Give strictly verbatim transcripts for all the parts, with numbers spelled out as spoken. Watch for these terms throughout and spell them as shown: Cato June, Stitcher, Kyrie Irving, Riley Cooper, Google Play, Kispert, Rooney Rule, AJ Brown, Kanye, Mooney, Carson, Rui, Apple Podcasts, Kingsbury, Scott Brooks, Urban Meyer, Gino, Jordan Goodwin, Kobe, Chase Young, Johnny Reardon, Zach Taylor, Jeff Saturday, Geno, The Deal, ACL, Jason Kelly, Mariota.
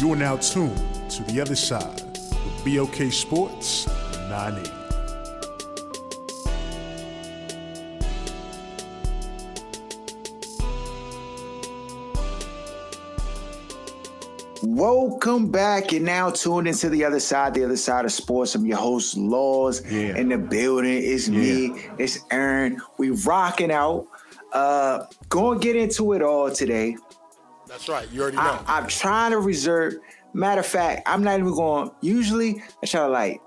You are now tuned to The Other Side with B O K Sports nine eighty. Welcome back. You're now tuned into The Other Side, The Other Side of Sports. I'm your host, Laws, yeah. in the building. It's yeah. me. It's Aaron. We rocking out. Uh, gonna get into it all today. That's right. You already know. I, I'm trying to reserve. Matter of fact, I'm not even going. Usually, I try to like,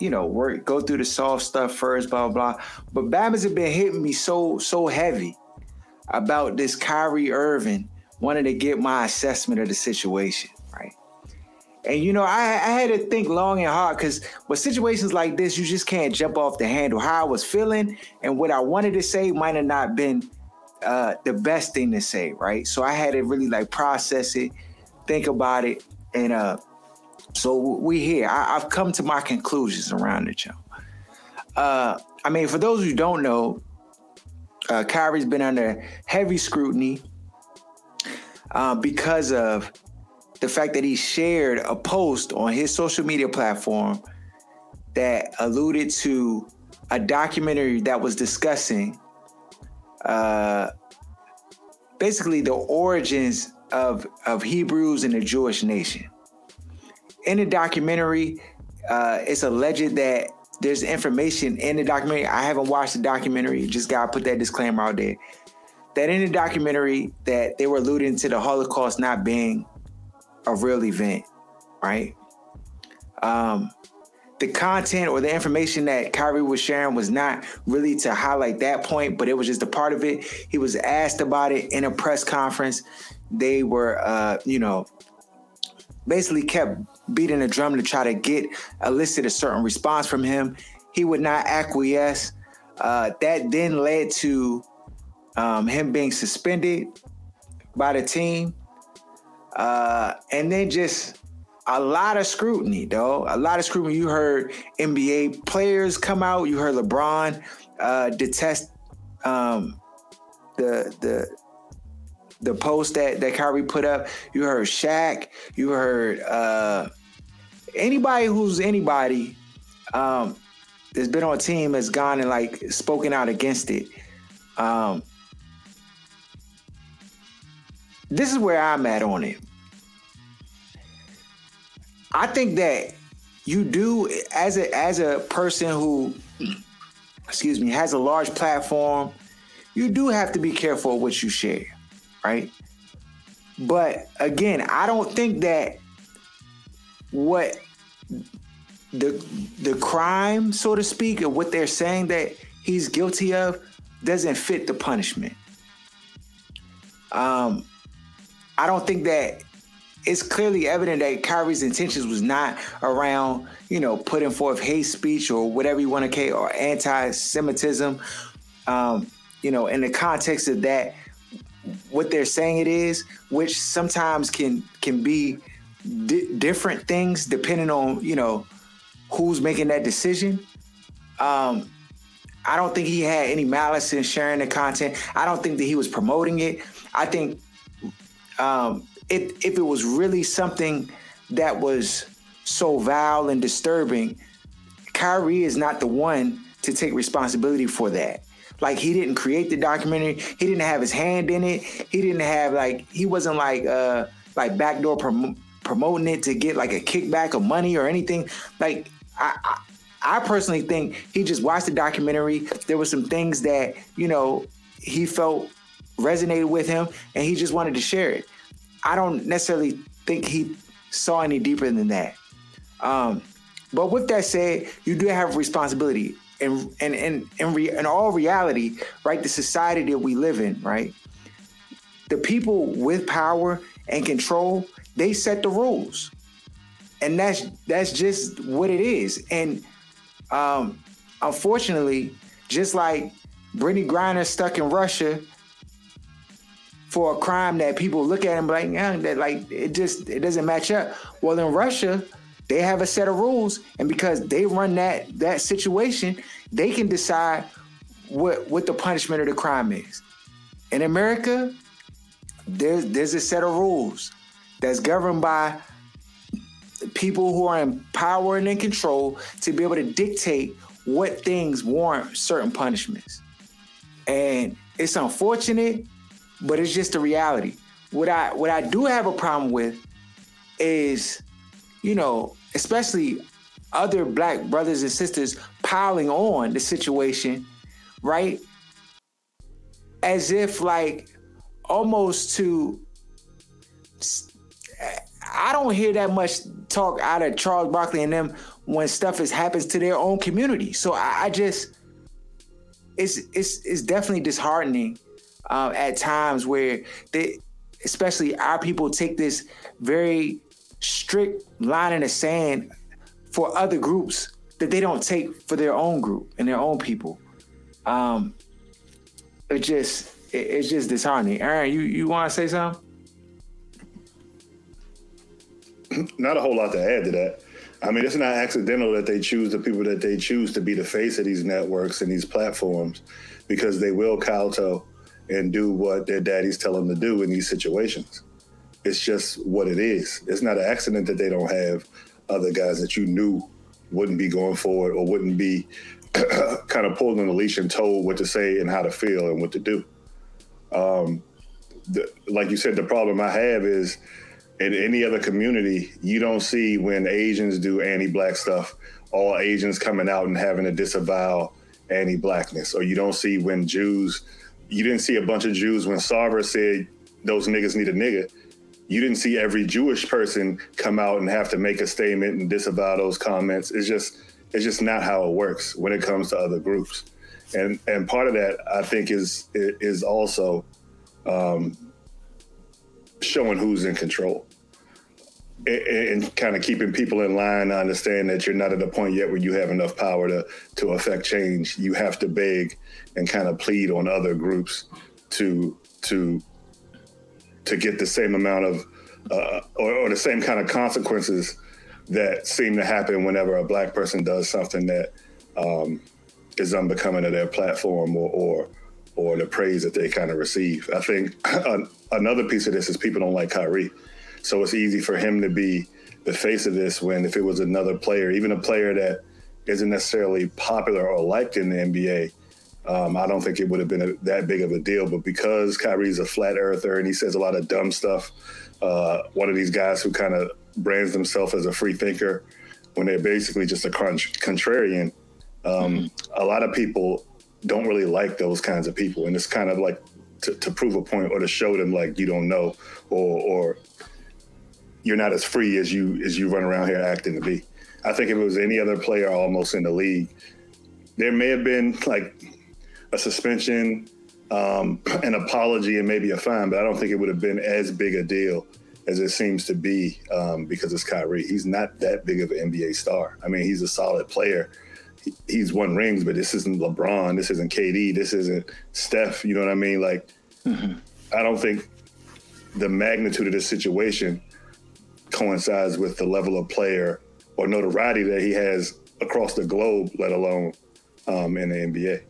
you know, work, go through the soft stuff first, blah blah blah. But Bama's have been hitting me so so heavy about this Kyrie Irving wanting to get my assessment of the situation, right? And you know, I, I had to think long and hard because with situations like this, you just can't jump off the handle. How I was feeling and what I wanted to say might have not been Uh, the best thing to say, right? So I had to really like process it, think about it, and uh, so we here. I, I've come to my conclusions around it, yo. Uh, I mean, for those who don't know, uh, Kyrie's been under heavy scrutiny uh, because of the fact that he shared a post on his social media platform that alluded to a documentary that was discussing Uh, basically the origins of, of Hebrews and the Jewish nation. In the documentary, uh, it's alleged that there's information in the documentary. I haven't watched the documentary. Just got to put that disclaimer out there. That in the documentary that they were alluding to the Holocaust not being a real event, right? Um, the content or the information that Kyrie was sharing was not really to highlight that point, but it was just a part of it. He was asked about it in a press conference. They were, uh, you know, basically kept beating a drum to try to get elicit a certain response from him. He would not acquiesce. Uh, that then led to um, him being suspended by the team. Uh, and then just... A lot of scrutiny, though. A lot of scrutiny. You heard N B A players come out. You heard LeBron uh, detest um, the the the post that, that Kyrie put up. You heard Shaq. You heard uh, anybody who's anybody um, that's been on a team has gone and like spoken out against it. Um, this is where I'm at on it. I think that you do, as a as a person who, excuse me, has a large platform, you do have to be careful of what you share, right? But again, I don't think that what the the crime, so to speak, or what they're saying that he's guilty of doesn't fit the punishment. Um, I don't think that. It's clearly evident that Kyrie's intentions was not around, you know, putting forth hate speech or whatever you want to call it, or anti-Semitism. Um, you know, in the context of that, what they're saying it is, which sometimes can can be di- different things depending on, you know, who's making that decision. Um, I don't think he had any malice in sharing the content. I don't think that he was promoting it. I think... Um, If, if it was really something that was so vile and disturbing, Kyrie is not the one to take responsibility for that. Like, he didn't create the documentary. He didn't have his hand in it. He didn't have, like, he wasn't, like, uh, like backdoor prom- promoting it to get, like, a kickback of money or anything. Like, I, I, I personally think he just watched the documentary. There were some things that, you know, he felt resonated with him, and he just wanted to share it. I don't necessarily think he saw any deeper than that. Um, but with that said, you do have a responsibility. in in in in, re, in all reality, right, the society that we live in, right, the people with power and control, they set the rules, and that's that's just what it is. And um, unfortunately, just like Britney Griner stuck in Russia for a crime that people look at and be like, yeah, that like it just it doesn't match up. Well, in Russia, they have a set of rules, and because they run that that situation, they can decide what what the punishment of the crime is. In America, there's there's a set of rules that's governed by people who are in power and in control to be able to dictate what things warrant certain punishments. And it's unfortunate, but it's just the reality. What I what I do have a problem with is, you know, especially other black brothers and sisters piling on the situation, right? As if like almost to, I don't hear that much talk out of Charles Barkley and them when stuff is happens to their own community. So I, I just, it's it's it's definitely disheartening uh, at times where they, especially our people, take this very strict line in the sand for other groups that they don't take for their own group and their own people. Um, it just it, it's just disheartening. Aaron, you you want to say something? Not a whole lot to add to that. I mean, it's not accidental that they choose the people that they choose to be the face of these networks and these platforms, because they will kowtow and do what their daddies tell them to do in these situations. It's just what it is. It's not an accident that they don't have other guys that you knew wouldn't be going forward or wouldn't be kind of pulled on the leash and told what to say and how to feel and what to do. Um, the, like you said, the problem I have is, in any other community, you don't see when Asians do anti-black stuff, all Asians coming out and having to disavow anti-blackness. Or you don't see when Jews, you didn't see a bunch of Jews when Sarver said those niggas need a nigga. You didn't see every Jewish person come out and have to make a statement and disavow those comments. It's just, it's just not how it works when it comes to other groups. And and part of that, I think, is is also um, showing who's in control. And kind of keeping people in line. I understand that you're not at a point yet where you have enough power to, to affect change. You have to beg and kind of plead on other groups to to to get the same amount of uh, or, or the same kind of consequences that seem to happen whenever a black person does something that um, is unbecoming of their platform or or or the praise that they kind of receive. I think another piece of this is people don't like Kyrie. So it's easy for him to be the face of this when if it was another player, even a player that isn't necessarily popular or liked in the N B A, um, I don't think it would have been a, that big of a deal. But because Kyrie's a flat earther and he says a lot of dumb stuff, uh, one of these guys who kind of brands themselves as a free thinker when they're basically just a contrarian, um, mm-hmm. a lot of people don't really like those kinds of people. And it's kind of like to, to prove a point or to show them like you don't know or or you're not as free as you as you run around here acting to be. I think if it was any other player almost in the league, there may have been like a suspension, um, an apology, and maybe a fine, but I don't think it would have been as big a deal as it seems to be um, because it's Kyrie. He's not that big of an N B A star. I mean, he's a solid player. He's won rings, but this isn't LeBron. This isn't K D. This isn't Steph. You know what I mean? Like, mm-hmm. I don't think the magnitude of this situation coincides with the level of player or notoriety that he has across the globe, let alone um, in the N B A.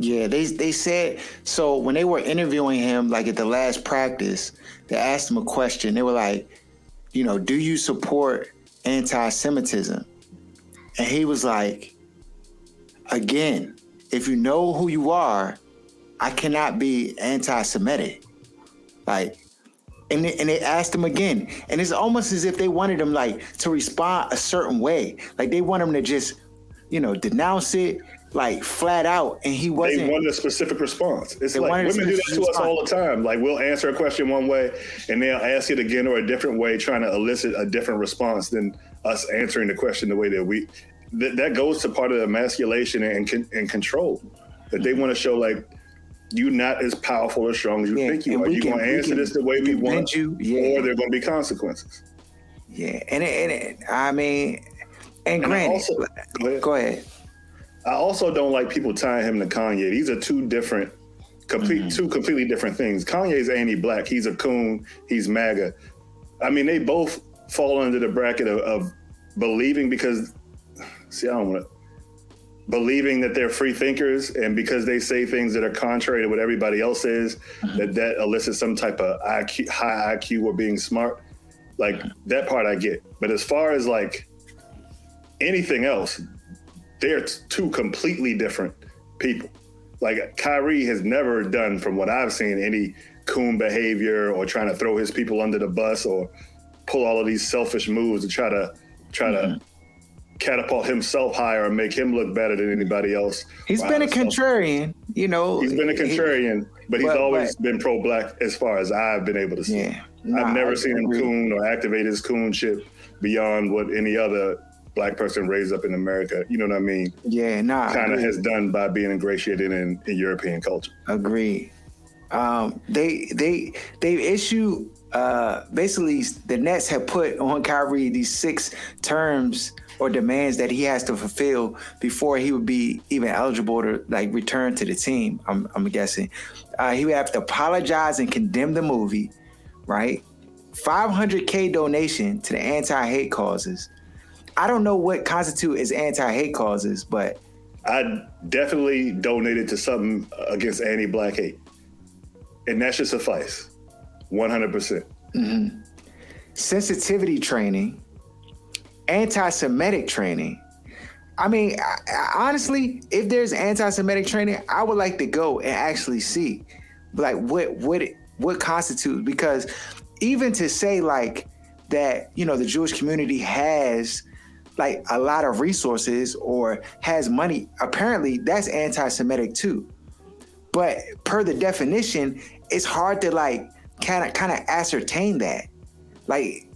Yeah, they they said, so when they were interviewing him, like at the last practice, they asked him a question. They were like, you know, do you support anti-Semitism? And he was like, again, if you know who you are, I cannot be anti-Semitic. Like, and they, and they asked him again. And it's almost as if they wanted him, like, to respond a certain way. Like, they want him to just, you know, denounce it, like, flat out. And he wasn't. They wanted a specific response. It's like, women do that to us all the time. Like, we'll answer a question one way, and they'll ask it again or a different way, trying to elicit a different response than us answering the question the way that we th- that goes to part of the emasculation and con- and control that they want to show, like, you're not as powerful or strong as you yeah, think you are. You're going to answer can, this the way we, we want, you. Yeah. or there are going to be consequences. Yeah, and it, and it, I mean, and, and granted, also, go, ahead. go ahead. I also don't like people tying him to Kanye. These are two different, complete, mm-hmm. two completely different things. Kanye's anti-black. He's a coon. He's MAGA. I mean, they both fall under the bracket of, of believing because, see, I don't want to. believing that they're free thinkers, and because they say things that are contrary to what everybody else says, mm-hmm. that that elicits some type of I Q, high I Q or being smart. Like, mm-hmm. that part I get. But as far as, like, anything else, they're t- two completely different people. Like, Kyrie has never done, from what I've seen, any coon behavior or trying to throw his people under the bus or pull all of these selfish moves to try to, try mm-hmm. to, catapult himself higher and make him look better than anybody else. He's been a contrarian, you know. He's been a contrarian, he, but he's but, always but, been pro-black as far as I've been able to see. Yeah, nah, I've never I seen agree. him coon or activate his coonship beyond what any other black person raised up in America, you know what I mean? Yeah, nah. Kind of has done by being ingratiated in, in European culture. Agreed. Um, they they they issue uh, basically the Nets have put on Kyrie these six terms or demands that he has to fulfill before he would be even eligible to, like, return to the team. I'm, I'm guessing uh, he would have to apologize and condemn the movie, right? five hundred thousand donation to the anti-hate causes. I don't know what constitutes as anti-hate causes, but I definitely donated to something against anti-black hate, and that should suffice. one hundred percent. Mm-hmm. Sensitivity training. Anti-Semitic training. I mean, I, I, honestly, if there's anti-Semitic training, I would like to go and actually see, like, what what what constitutes. Because even to say, like, that, you know, the Jewish community has, like, a lot of resources or has money, apparently that's anti-Semitic too. But per the definition, it's hard to, like, kind of kind of ascertain that. Like,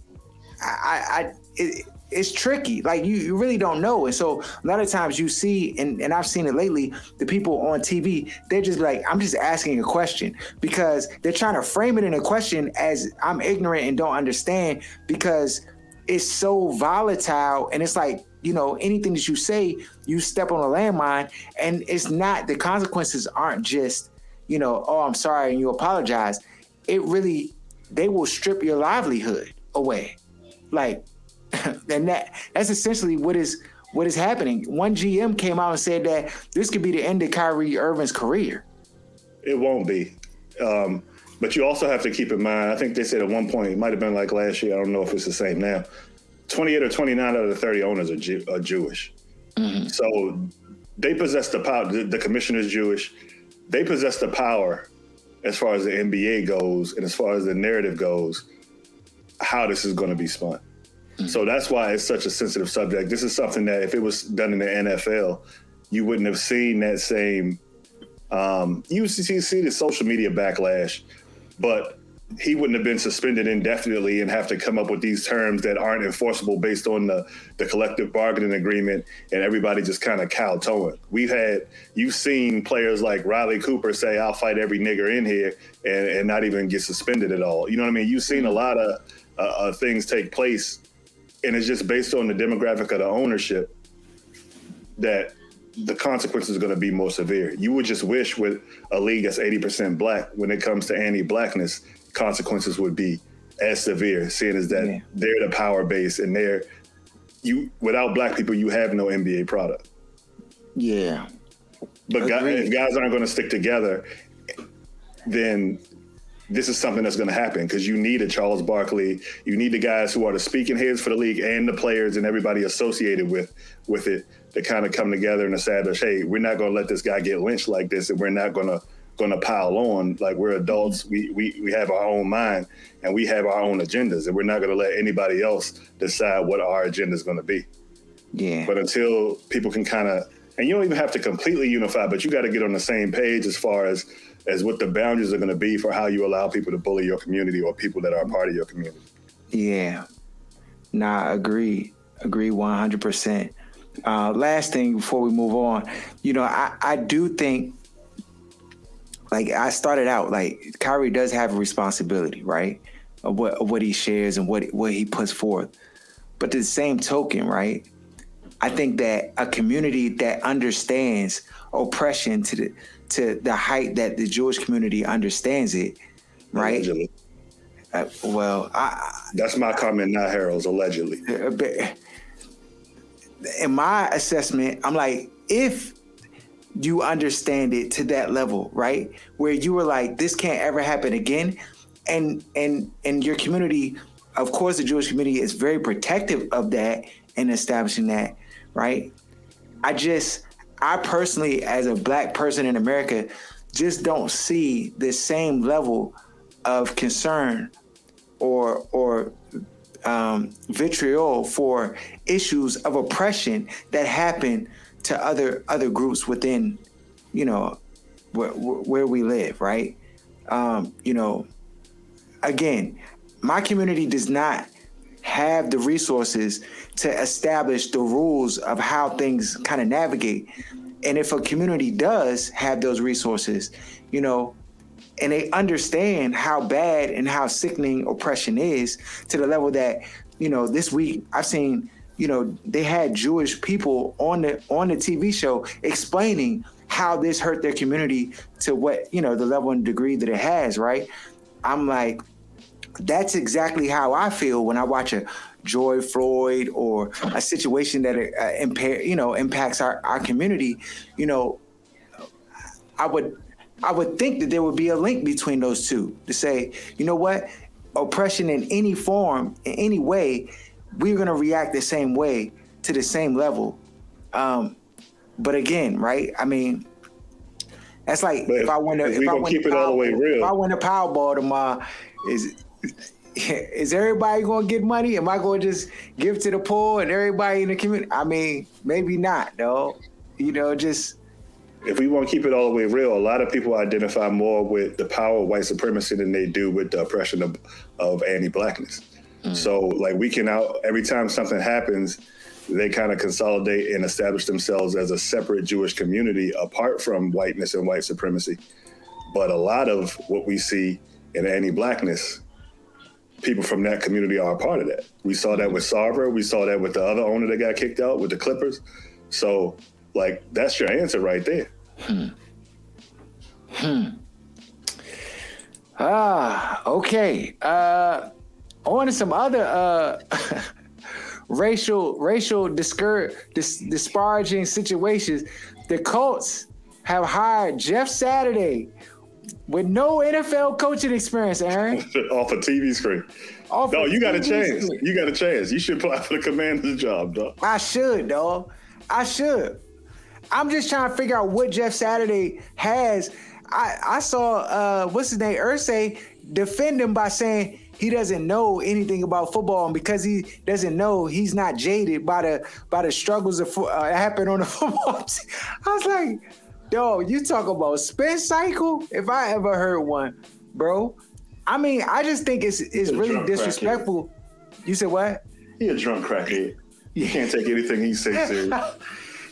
I, I it, it's tricky. Like, you, you really don't know. And so a lot of times you see, and, and I've seen it lately, the people on T V, they're just like, I'm just asking a question, because they're trying to frame it in a question as I'm ignorant and don't understand, because it's so volatile. And it's like, you know, anything that you say, you step on a landmine, and it's not, the consequences aren't just, you know, oh, I'm sorry, and you apologize. It really, they will strip your livelihood away. Like, and that that's essentially what is what is happening. One G M came out and said that this could be the end of Kyrie Irving's career. It won't be. Um, but you also have to keep in mind, I think they said at one point, it might have been like last year, I don't know if it's the same now, twenty-eight or twenty-nine out of the thirty owners are, G- are Jewish. Mm-hmm. So they possess the power, the, the commissioner's Jewish, they possess the power as far as the N B A goes and as far as the narrative goes, how this is going to be spun. Mm-hmm. So that's why it's such a sensitive subject. This is something that if it was done in the N F L, you wouldn't have seen that same, um, you see, see the social media backlash, but he wouldn't have been suspended indefinitely and have to come up with these terms that aren't enforceable based on the, the collective bargaining agreement, and everybody just kind of kowtowing. We've had, you've seen players like Riley Cooper say, I'll fight every nigger in here, and, and not even get suspended at all. You know what I mean? You've seen a lot of uh, uh, things take place, and it's just based on the demographic of the ownership that the consequences are going to be more severe. You would just wish with a league that's eighty percent black, when it comes to anti-blackness, consequences would be as severe, seeing as that yeah. they're the power base, and they're, you, without black people, you have no N B A product. Yeah. But guys, if guys aren't going to stick together, then this is something that's going to happen, because you need a Charles Barkley. You need the guys who are the speaking heads for the league and the players and everybody associated with with it to kind of come together and establish, hey, we're not going to let this guy get lynched like this, and we're not going to going to pile on. Like, we're adults. We, we we have our own mind, and we have our own agendas, and we're not going to let anybody else decide what our agenda is going to be. Yeah. But until people can kind of, and you don't even have to completely unify, but you got to get on the same page as far as as what the boundaries are going to be for how you allow people to bully your community or people that are a part of your community. Yeah. Nah, agree. Agree one hundred percent. Uh, last thing before we move on, you know, I, I do think, like I started out, like Kyrie does have a responsibility, right, of what of what he shares and what what he puts forth. But to the same token, right, I think that a community that understands oppression to the to the height that the Jewish community understands it, right? Allegedly. Uh, well, I, that's my comment, not Harold's. Allegedly. In my assessment, I'm like, if you understand it to that level, right, where you were like, this can't ever happen again, and and and your community, of course, the Jewish community is very protective of that and establishing that, right? I just, I personally, as a black person in America, just don't see the same level of concern or or um, vitriol for issues of oppression that happen to other other groups within, you know, where, where we live, right? Um, you know, again, my community does not have the resources to establish the rules of how things kind of navigate. And if a community does have those resources, you know, and they understand how bad and how sickening oppression is to the level that, you know, this week I've seen, you know, they had Jewish people on the on the T V show explaining how this hurt their community to what, you know, the level and degree that it has, right? I'm like, that's exactly how I feel when I watch a George Floyd or a situation that uh, impair, you know, impacts our, our community. You know, I would I would think that there would be a link between those two to say, you know what, oppression in any form, in any way, we're going to react the same way to the same level. Um, but again, right? I mean, that's like but if I win a if, if I win keep a power, it all the way real. If I win a Powerball tomorrow, is is everybody going to get money? Am I going to just give to the poor and everybody in the community? I mean, maybe not, though. You know, just... If we want to keep it all the way real, a lot of people identify more with the power of white supremacy than they do with the oppression of, of anti-blackness. Mm. So, like, we can out... Every time something happens, they kind of consolidate and establish themselves as a separate Jewish community apart from whiteness and white supremacy. But a lot of what we see in anti-blackness, people from that community are a part of that. We saw that with Sarver. We saw that with the other owner that got kicked out, with the Clippers. So, like, that's your answer right there. Hmm. Hmm. Ah, okay. Uh, on to some other uh, racial, racial discour- dis- disparaging situations. The Colts have hired Jeff Saturday with no N F L coaching experience, Aaron. Off a T V screen. Off no, you got a chance. Screen. You got a chance. You should apply for the Commander's job, dog. I should, dog. I should. I'm just trying to figure out what Jeff Saturday has. I, I saw, uh, what's his name, Irsay, defend him by saying he doesn't know anything about football, and because he doesn't know, he's not jaded by the by the struggles that uh, happen on the football team. I was like... Yo, you talk about spin cycle? If I ever heard one, bro. I mean, I just think it's it's really disrespectful. Crackhead. You said what? He a drunk crackhead. You can't take anything he says serious.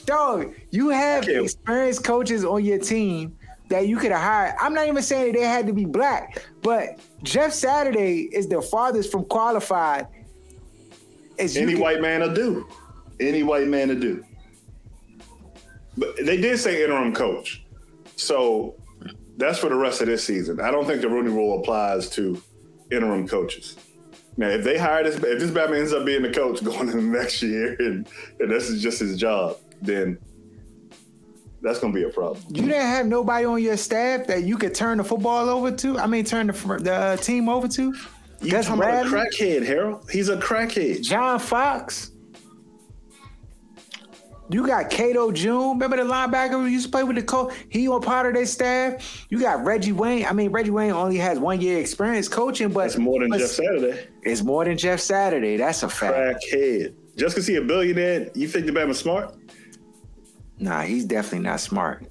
Dog, you have experienced coaches on your team that you could have hired. I'm not even saying they had to be black, but Jeff Saturday is the farthest from qualified as any white man will do. Any white man will do. But they did say interim coach. So that's for the rest of this season. I don't think the Rooney Rule applies to interim coaches. Now, if they hire this, if this Batman ends up being the coach going into next year and, and this is just his job, then that's going to be a problem. You didn't have nobody on your staff that you could turn the football over to? I mean, turn the, the team over to? You're talking about a crackhead, Harold. He's a crackhead. John Fox. You got Cato June. Remember the linebacker who used to play with the Colts? He on part of their staff. You got Reggie Wayne. I mean, Reggie Wayne only has one year experience coaching, but it's more than Jeff Saturday. It's more than Jeff Saturday. That's a fact. Crackhead. Just because he's a billionaire, you think the Batman's smart? Nah, he's definitely not smart.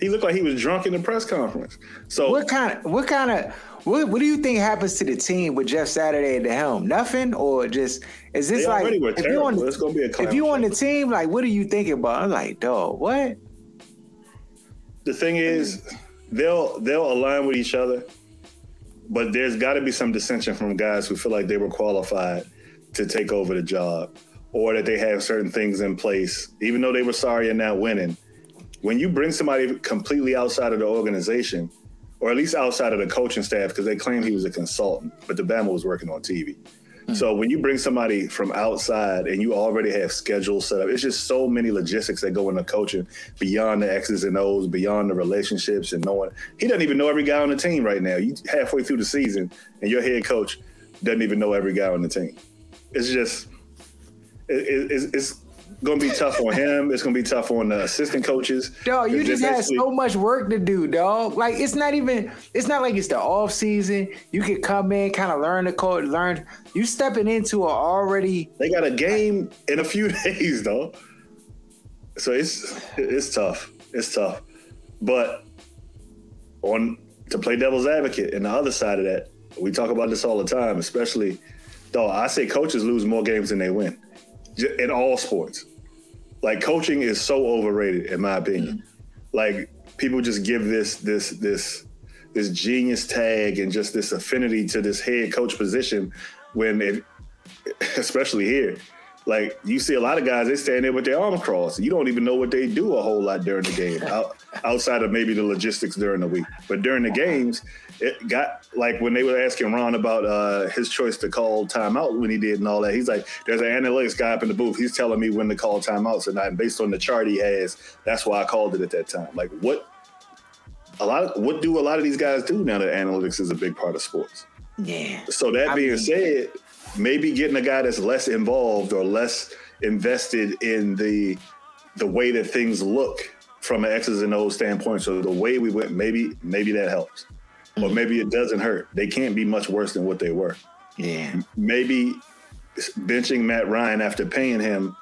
He looked like he was drunk in the press conference. So what kind of what kind of what, what do you think happens to the team with Jeff Saturday at the helm? Nothing, or just is this like if you on it's gonna be a if you on the team, like what are you thinking about? I'm like, dog, what? The thing is, they'll they'll align with each other, but there's got to be some dissension from guys who feel like they were qualified to take over the job, or that they have certain things in place, even though they were sorry and not winning. When you bring somebody completely outside of the organization, or at least outside of the coaching staff, because they claim he was a consultant, but the Bama was working on T V. Mm-hmm. So when you bring somebody from outside and you already have schedules set up, it's just so many logistics that go into coaching beyond the X's and O's, beyond the relationships and knowing. He doesn't even know every guy on the team right now. You halfway through the season and your head coach doesn't even know every guy on the team. It's just, it, it, it's, it's, gonna be tough on him. It's gonna be tough on the assistant coaches. Dog, you just had so much work to do, dog. Like it's not even. It's not like it's the off season. You can come in, kind of learn the code, learn. You stepping into an already. They got a game in a few days, dog. So it's it's tough. It's tough. But on to play devil's advocate, and the other side of that, we talk about this all the time, especially, dog. I say coaches lose more games than they win in all sports. Like coaching is so overrated, in my opinion. Mm-hmm. Like people just give this this this this genius tag and just this affinity to this head coach position. When, it, especially here, like you see a lot of guys, they stand there with their arms crossed. You don't even know what they do a whole lot during the game, out, outside of maybe the logistics during the week. But during the games, it got like when they were asking Ron about uh, his choice to call timeout when he did and all that. He's like, there's an analytics guy up in the booth. He's telling me when to call timeouts or not. And based on the chart he has, that's why I called it at that time. Like what a lot of, what do a lot of these guys do now that analytics is a big part of sports? Yeah. So that I being mean, said, maybe getting a guy that's less involved or less invested in the the way that things look from an X's and O's standpoint. So the way we went, maybe maybe that helps. Or maybe it doesn't hurt. They can't be much worse than what they were. Yeah. Maybe benching Matt Ryan after paying him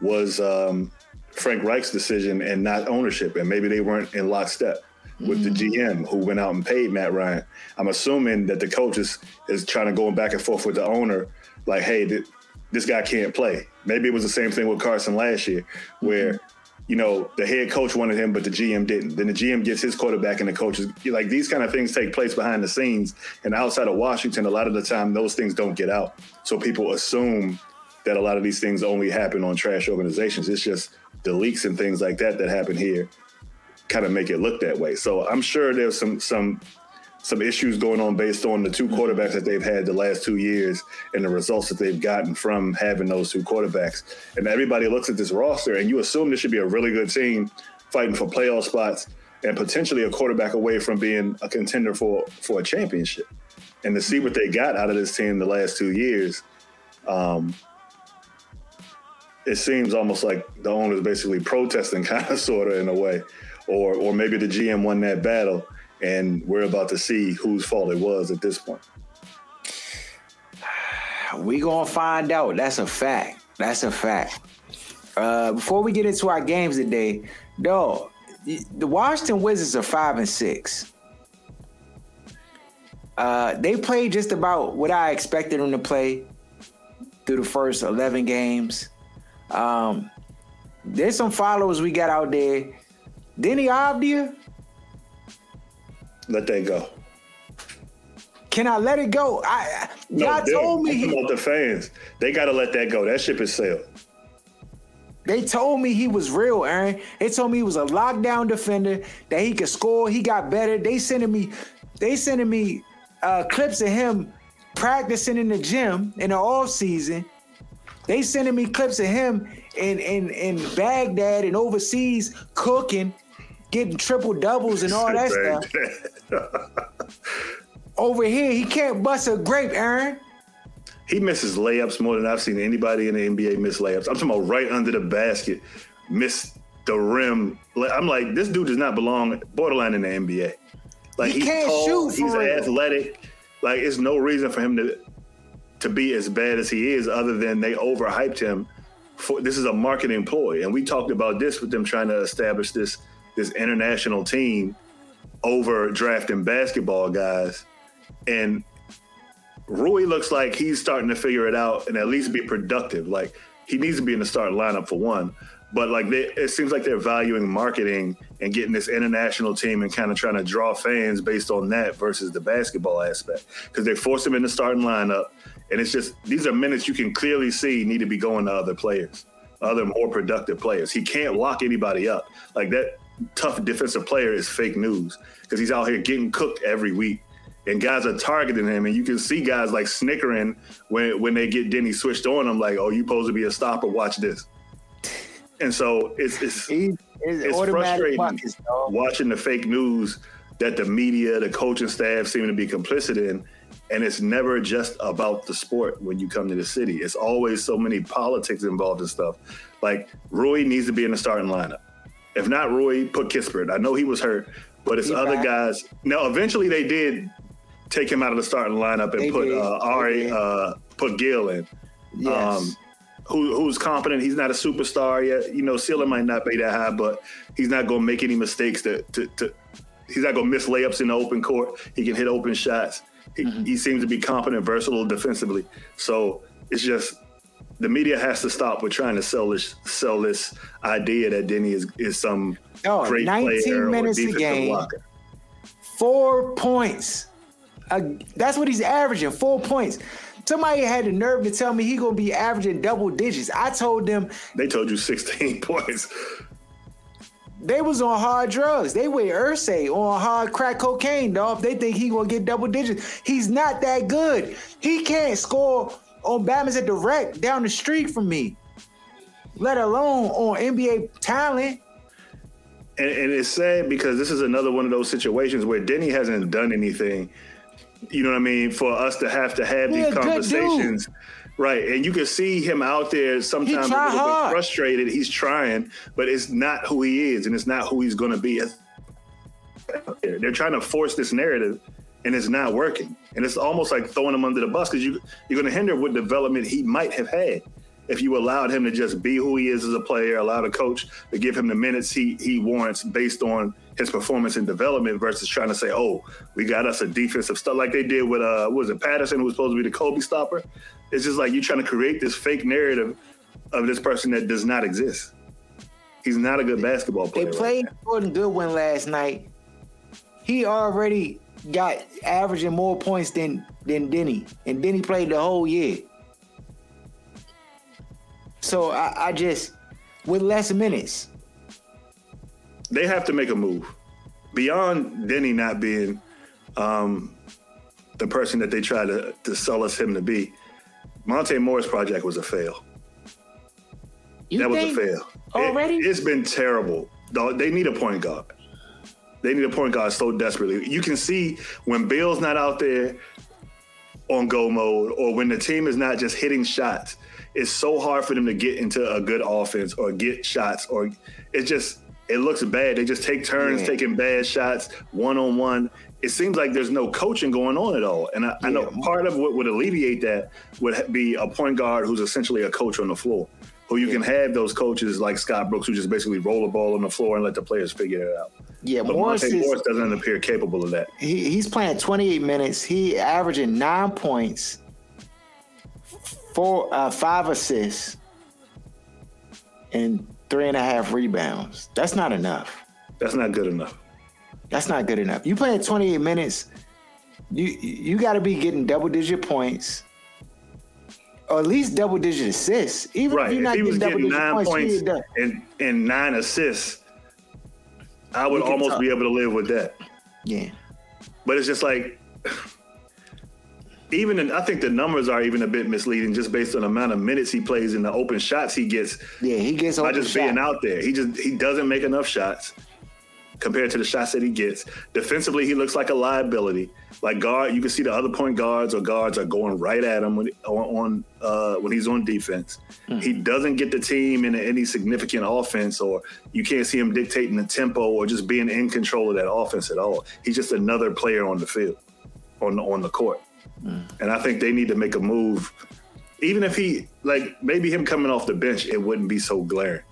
was um, Frank Reich's decision and not ownership. And maybe they weren't in lockstep with mm. the G M who went out and paid Matt Ryan. I'm assuming that the coach is, is trying to go back and forth with the owner. Like, hey, th- this guy can't play. Maybe it was the same thing with Carson last year where mm-hmm. – you know, the head coach wanted him, but the G M didn't. Then the G M gets his quarterback and the coaches. Like, these kind of things take place behind the scenes. And outside of Washington, a lot of the time, those things don't get out. So people assume that a lot of these things only happen on trash organizations. It's just the leaks and things like that that happen here kind of make it look that way. So I'm sure there's some some some issues going on based on the two quarterbacks that they've had the last two years and the results that they've gotten from having those two quarterbacks. And everybody looks at this roster and you assume this should be a really good team fighting for playoff spots and potentially a quarterback away from being a contender for, for a championship. And to see what they got out of this team the last two years, um, it seems almost like the owner's basically protesting kind of sort of in a way, or, or maybe the G M won that battle. And we're about to see whose fault it was at this point. We gonna find out. That's a fact. That's a fact. Uh, before we get into our games today, dog, the Washington Wizards are five and six. Uh, they played just about what I expected them to play through the first eleven games. Um, there's some followers we got out there. Denny Avdia. Let that go. Can I let it go? I no, y'all dude, told me he, about the fans. They gotta let that go. That ship is sailed. They told me he was real, Aaron. They told me he was a lockdown defender, that he could score, he got better. They sending me, they sending me uh, clips of him practicing in the gym in the offseason. They sending me clips of him in in, in Baghdad and overseas cooking, getting triple doubles and all that stuff. Over here, he can't bust a grape, Aaron. He misses layups more than I've seen anybody in the N B A miss layups. I'm talking about right under the basket, miss the rim. I'm like, this dude does not belong borderline in the N B A. Like he he's can't tall, shoot he's real. Athletic. Like it's no reason for him to to be as bad as he is, other than they overhyped him. For this is a marketing ploy, and we talked about this with them trying to establish this. this international team over drafting basketball guys. And Rui looks like he's starting to figure it out and at least be productive. Like, he needs to be in the starting lineup for one. But, like, they, it seems like they're valuing marketing and getting this international team and kind of trying to draw fans based on that versus the basketball aspect. Because they force him in the starting lineup, and it's just, these are minutes you can clearly see need to be going to other players, other more productive players. He can't lock anybody up. Like, that tough defensive player is fake news because he's out here getting cooked every week. And guys are targeting him, and you can see guys, like, snickering when, when they get Denny switched on him, like, oh, you supposed to be a stopper, watch this. And so it's it's, it's, it's frustrating buckets, watching the fake news that the media, the coaching staff seem to be complicit in. And it's never just about the sport when you come to the city. It's always so many politics involved and stuff. Like, Rui needs to be in the starting lineup. If not Rui, put Kispert. I know he was hurt, but it's he other back. guys. Now, eventually they did take him out of the starting lineup and they put uh, Ari, uh, put Gil in. Yes. Um, Who, who's competent? He's not a superstar yet. You know, ceiling might not be that high, but he's not going to make any mistakes. To, to, to he's not going to miss layups in the open court. He can hit open shots. He, mm-hmm. he seems to be competent, versatile defensively. So it's just the media has to stop with trying to sell this sell this idea that Denny is is some oh, great player or defensive blocker. Four points. Uh, that's what he's averaging. Four points. Somebody had the nerve to tell me he gonna be averaging double digits. I told them they told you sixteen points. They was on hard drugs. They with Irsay on hard crack cocaine, dog. They think he gonna get double digits. He's not that good. He can't score on Bama's at the rec down the street from me, let alone on N B A talent. And, and it's sad because this is another one of those situations where Denny hasn't done anything. You know what I mean? For us to have to have yeah, these conversations. Right. And you can see him out there sometimes a little bit frustrated. He's trying, but it's not who he is and it's not who he's going to be. They're trying to force this narrative and it's not working. And it's almost like throwing him under the bus because you, you're going to hinder what development he might have had if you allowed him to just be who he is as a player, allowed a coach to give him the minutes he, he warrants based on his performance and development versus trying to say, oh, we got us a defensive stuff like they did with, uh, what was it, Patterson, who was supposed to be the Kobe stopper? It's just like you're trying to create this fake narrative of this person that does not exist. He's not a good basketball player. They played right Jordan Goodwin last night. He already got averaging more points than, than Denny, and Denny played the whole year. So I, I just, with less minutes. They have to make a move. Beyond Denny not being um, the person that they tried to, to sell us him to be, Monte Moore's project was a fail. You that was a fail. Already? It, it's been terrible. They need a point guard. They need a point guard so desperately. You can see when Bill's not out there on go mode or when the team is not just hitting shots, it's so hard for them to get into a good offense or get shots or it's just, it looks bad. They just take turns yeah. taking bad shots, one-on-one. It seems like there's no coaching going on at all. And I, yeah. I know part of what would alleviate that would be a point guard who's essentially a coach on the floor, who you yeah. can have those coaches like Scott Brooks who just basically roll the ball on the floor and let the players figure it out. Yeah, but Morris, is, Morris doesn't appear capable of that. He, he's playing twenty-eight minutes. He averaging nine points, four, uh, five assists, and three and a half rebounds. That's not enough. That's not good enough. That's not good enough. You play at twenty-eight minutes, you you got to be getting double-digit points or at least double-digit assists. Even right. if you're not if he was getting, getting nine points, points and, and nine assists, I would almost talk. be able to live with that. Yeah. But it's just like, even in, I think the numbers are even a bit misleading just based on the amount of minutes he plays and the open shots he gets. Yeah, he gets open by just shot. being out there. He just he doesn't make enough shots compared to the shots that he gets. Defensively, he looks like a liability. Like guard, you can see the other point guards or guards are going right at him when on, on uh, when he's on defense. Mm-hmm. He doesn't get the team into any significant offense, or you can't see him dictating the tempo or just being in control of that offense at all. He's just another player on the field, on the, on the court. And I think they need to make a move. Even if he, like, maybe him coming off the bench, it wouldn't be so glaring.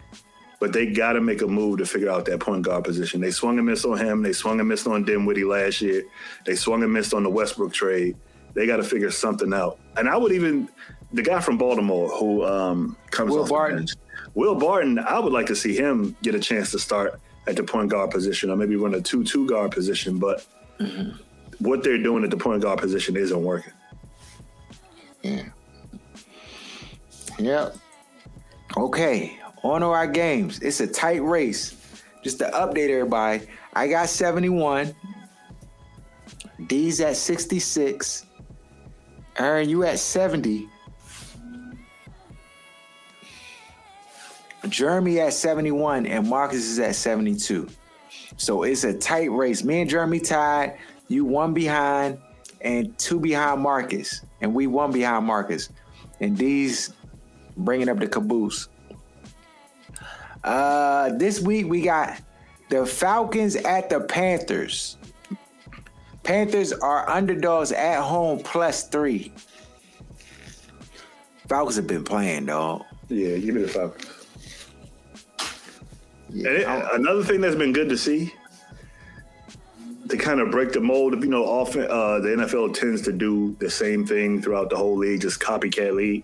But they got to make a move to figure out that point guard position. They swung and missed on him. They swung and missed on Dinwiddie last year. They swung and missed on the Westbrook trade. They got to figure something out. And I would even – the guy from Baltimore who um, comes Will off Barton. the bench. Will Barton, I would like to see him get a chance to start at the point guard position or maybe run a two-two guard position. But mm-hmm. what they're doing at the point guard position isn't working. Yeah. Yeah. Okay. On to our games. It's a tight race. Just to update everybody, I got seventy-one. D's at sixty-six. Aaron, you at seventy. Jeremy at seventy-one. And Marcus is at seventy-two. So it's a tight race. Me and Jeremy tied. You one behind and two behind Marcus. And we one behind Marcus. And D's bringing up the caboose. Uh, this week we got the Falcons at the Panthers. Panthers are underdogs at home plus three. Falcons have been playing, dog. Yeah, give me the Falcons. Yeah, and it, another thing that's been good to see to kind of break the mold. You know, often uh, the N F L tends to do the same thing throughout the whole league, just copycat league.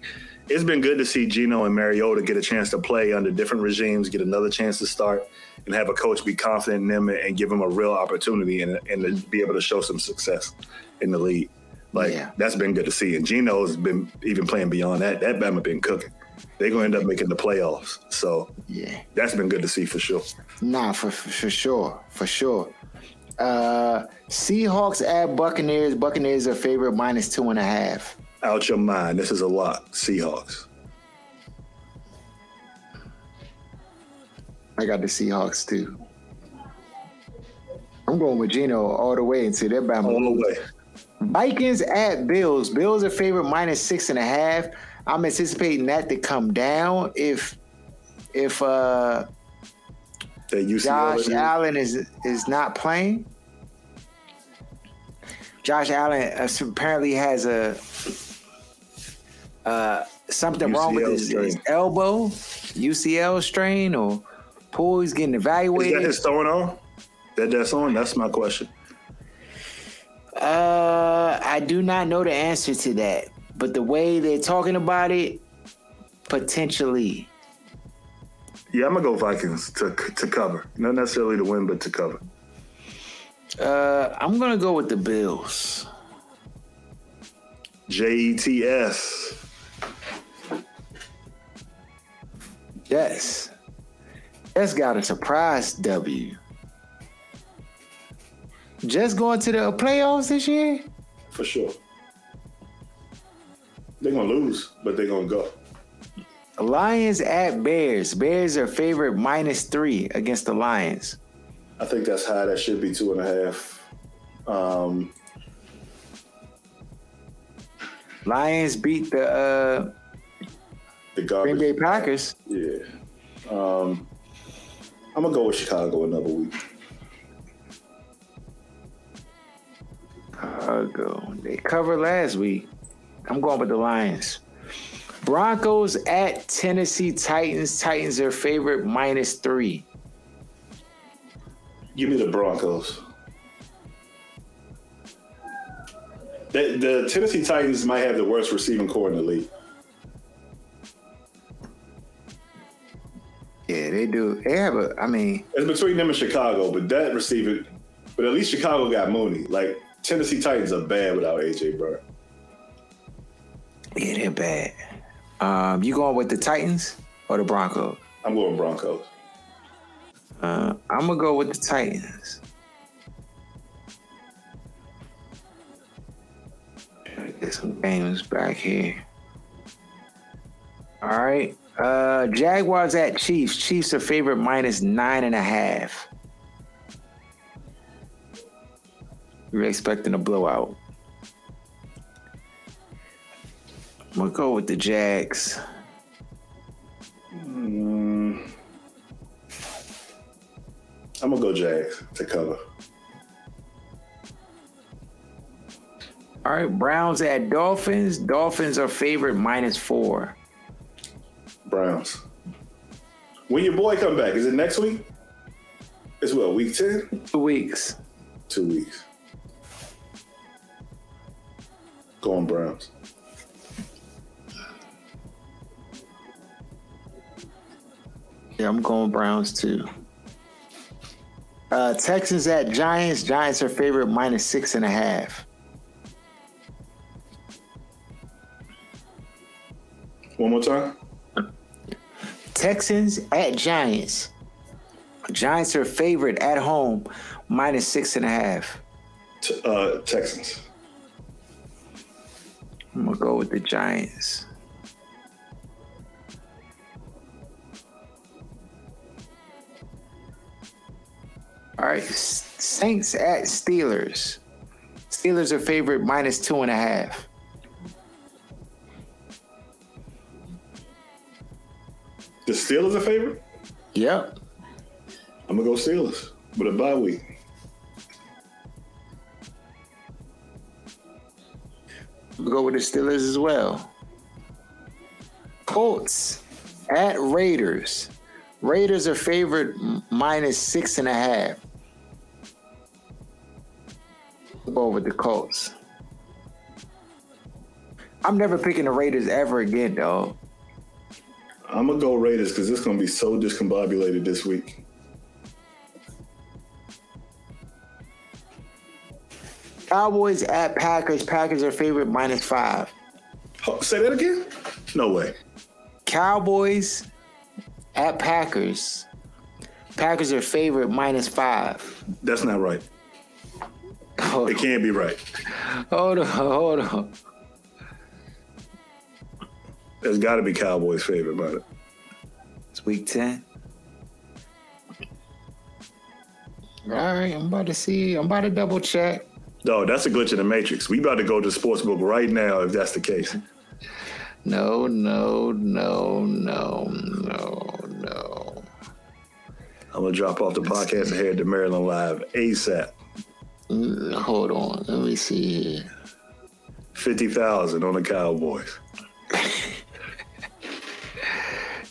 It's been good to see Gino and Mariota get a chance to play under different regimes, get another chance to start, and have a coach be confident in them and give them a real opportunity and, and to be able to show some success in the league. Like, yeah. that's been good to see. And Gino's been even playing beyond that. That Bama been cooking. They're going to end up making the playoffs. So yeah, that's been good to see for sure. Nah, for, for sure. For sure. Uh, Seahawks at Buccaneers. Buccaneers are favorite minus two and a half. Out your mind. This is a lock. Seahawks. I got the Seahawks, too. I'm going with Geno all the way until they're by all the way. Vikings at Bills. Bills are favorite minus six and a half. I'm anticipating that to come down if if uh, Josh Allen is is not playing. Josh Allen apparently has a Uh, something U C L wrong with his, his elbow, U C L strain, or pool. He's getting evaluated. Is that his throwing arm? That that's on? That's my question. Uh, I do not know the answer to that, but the way they're talking about it, potentially. Yeah, I'm gonna go Vikings to to cover, not necessarily to win, but to cover. Uh, I'm gonna go with the Bills. J E T S. Yes. That's got a surprise W. Just going to the playoffs this year? For sure. They're going to lose, but they're going to go. Lions at Bears. Bears are favorite minus three against the Lions. I think that's high. That should be two and a half. Um... Lions beat the uh, the garbage. Green Bay Packers. Yeah. Um, I'm going to go with Chicago another week. Chicago. They covered last week. I'm going with the Lions. Broncos at Tennessee Titans. Titans are favorite minus three. Give me the Broncos. The, the Tennessee Titans might have the worst receiving corps in the league. Yeah, they do. They have a, I mean... It's between them and Chicago, but that receiving... But at least Chicago got Mooney. Like, Tennessee Titans are bad without A J Brown. Yeah, they're bad. Um, you going with the Titans or the Broncos? I'm going Broncos. Uh, I'm going to go with the Titans. Get some games back here. All right. Uh, Jaguars at Chiefs. Chiefs are favorite minus nine and a half. We're expecting a blowout. I'm going to go with the Jags. Mm. I'm going to go Jags to cover. All right, Browns at Dolphins. Dolphins are favorite minus four. Browns. When your boy come back, is it next week? It's what, week ten? Two weeks. Two weeks. Going Browns. Yeah, I'm going Browns too. Uh, Texans at Giants. Giants are favorite minus six and a half. One more time. Texans at Giants. Giants are favorite at home, minus six and a half. T- uh, Texans. I'm gonna go with the Giants. All right, Saints at Steelers. Steelers are favorite minus two and a half. The Steelers are favorite? Yep. I'm gonna go Steelers with a bye week. We'll go with the Steelers as well. Colts at Raiders. Raiders are favored minus six and a half. We'll go with the Colts. I'm never picking the Raiders ever again, dog. I'm gonna go Raiders because it's gonna be so discombobulated this week. Cowboys at Packers. Packers are favorite minus five. Oh, say that again? No way. Cowboys at Packers. Packers are favorite minus five. That's not right. Hold it on. Can't be right. Hold on, hold on. There's got to be Cowboys favorite by it. It's week ten. All right, I'm about to see. I'm about to double check. No, that's a glitch in the Matrix. We about to go to the sportsbook right now if that's the case. No, no, no, no, no, no. I'm going to drop off the podcast and head to Maryland Live ASAP. Hold on. Let me see here. fifty thousand on the Cowboys.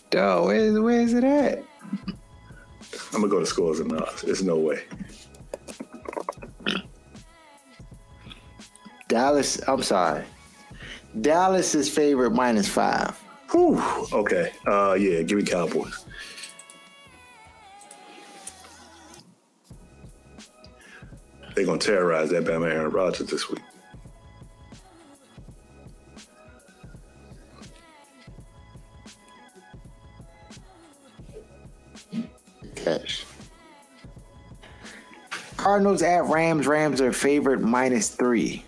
Dog, where's, where's it at? I'm going to go to Scores and Odds. There's no way. Dallas, I'm sorry. Dallas is favorite minus five. Whew. Okay. Uh, yeah, give me Cowboys. They're going to terrorize that Bama Aaron Rodgers this week. Catch. Cardinals at Rams. Rams are favorite minus three.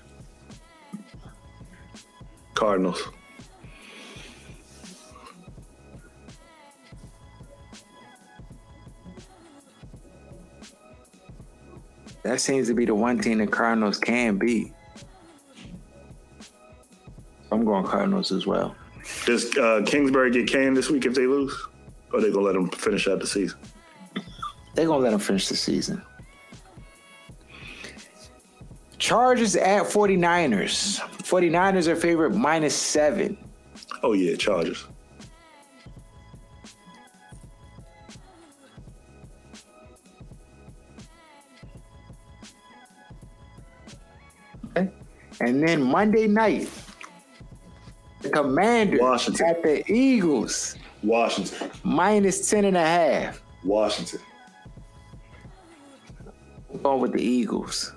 Cardinals. That seems to be the one team the Cardinals can beat. I'm going Cardinals as well. Does uh, Kingsbury get canned this week if they lose? Or are they going to let them finish out the season? They're going to let them finish the season. Chargers at 49ers. 49ers are favorite minus seven. Oh, yeah, Chargers. Okay. And then Monday night, the Commanders Washington. At the Eagles. Washington. Minus ten and a half. Washington. I'm going with the Eagles.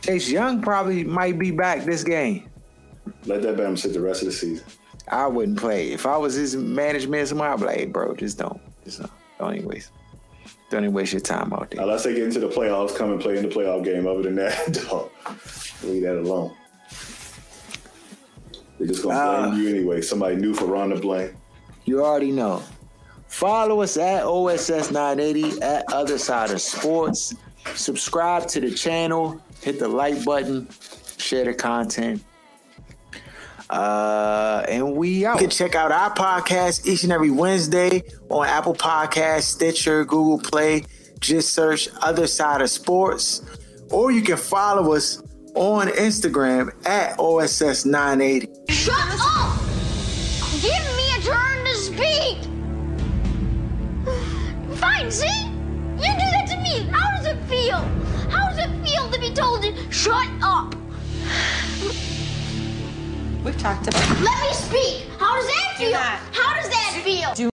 Chase Young probably might be back this game. Let that Bama sit the rest of the season. I wouldn't play. If I was his management, somebody, I'd be like, hey, bro, just don't. Just don't. Don't even waste. Don't even waste your time out there. Unless they get into the playoffs, come and play in the playoff game. Other than that, don't. Leave that alone. They're just going to blame uh, you anyway. Somebody new for Ron to blame. You already know. Follow us at O S S nine eighty, at Other Side of Sports. Subscribe to the channel. Hit the like button, share the content, uh, and we out. You can check out our podcast each and every Wednesday on Apple Podcasts, Stitcher, Google Play. Just search Other Side of Sports. Or you can follow us on Instagram at O S S nine eighty. Shut up! Give me a turn to speak! Fine, see? You do that to me! How does it feel? How does it feel to be told to shut up? We've talked about it. Let me speak! How does that feel? How does that feel?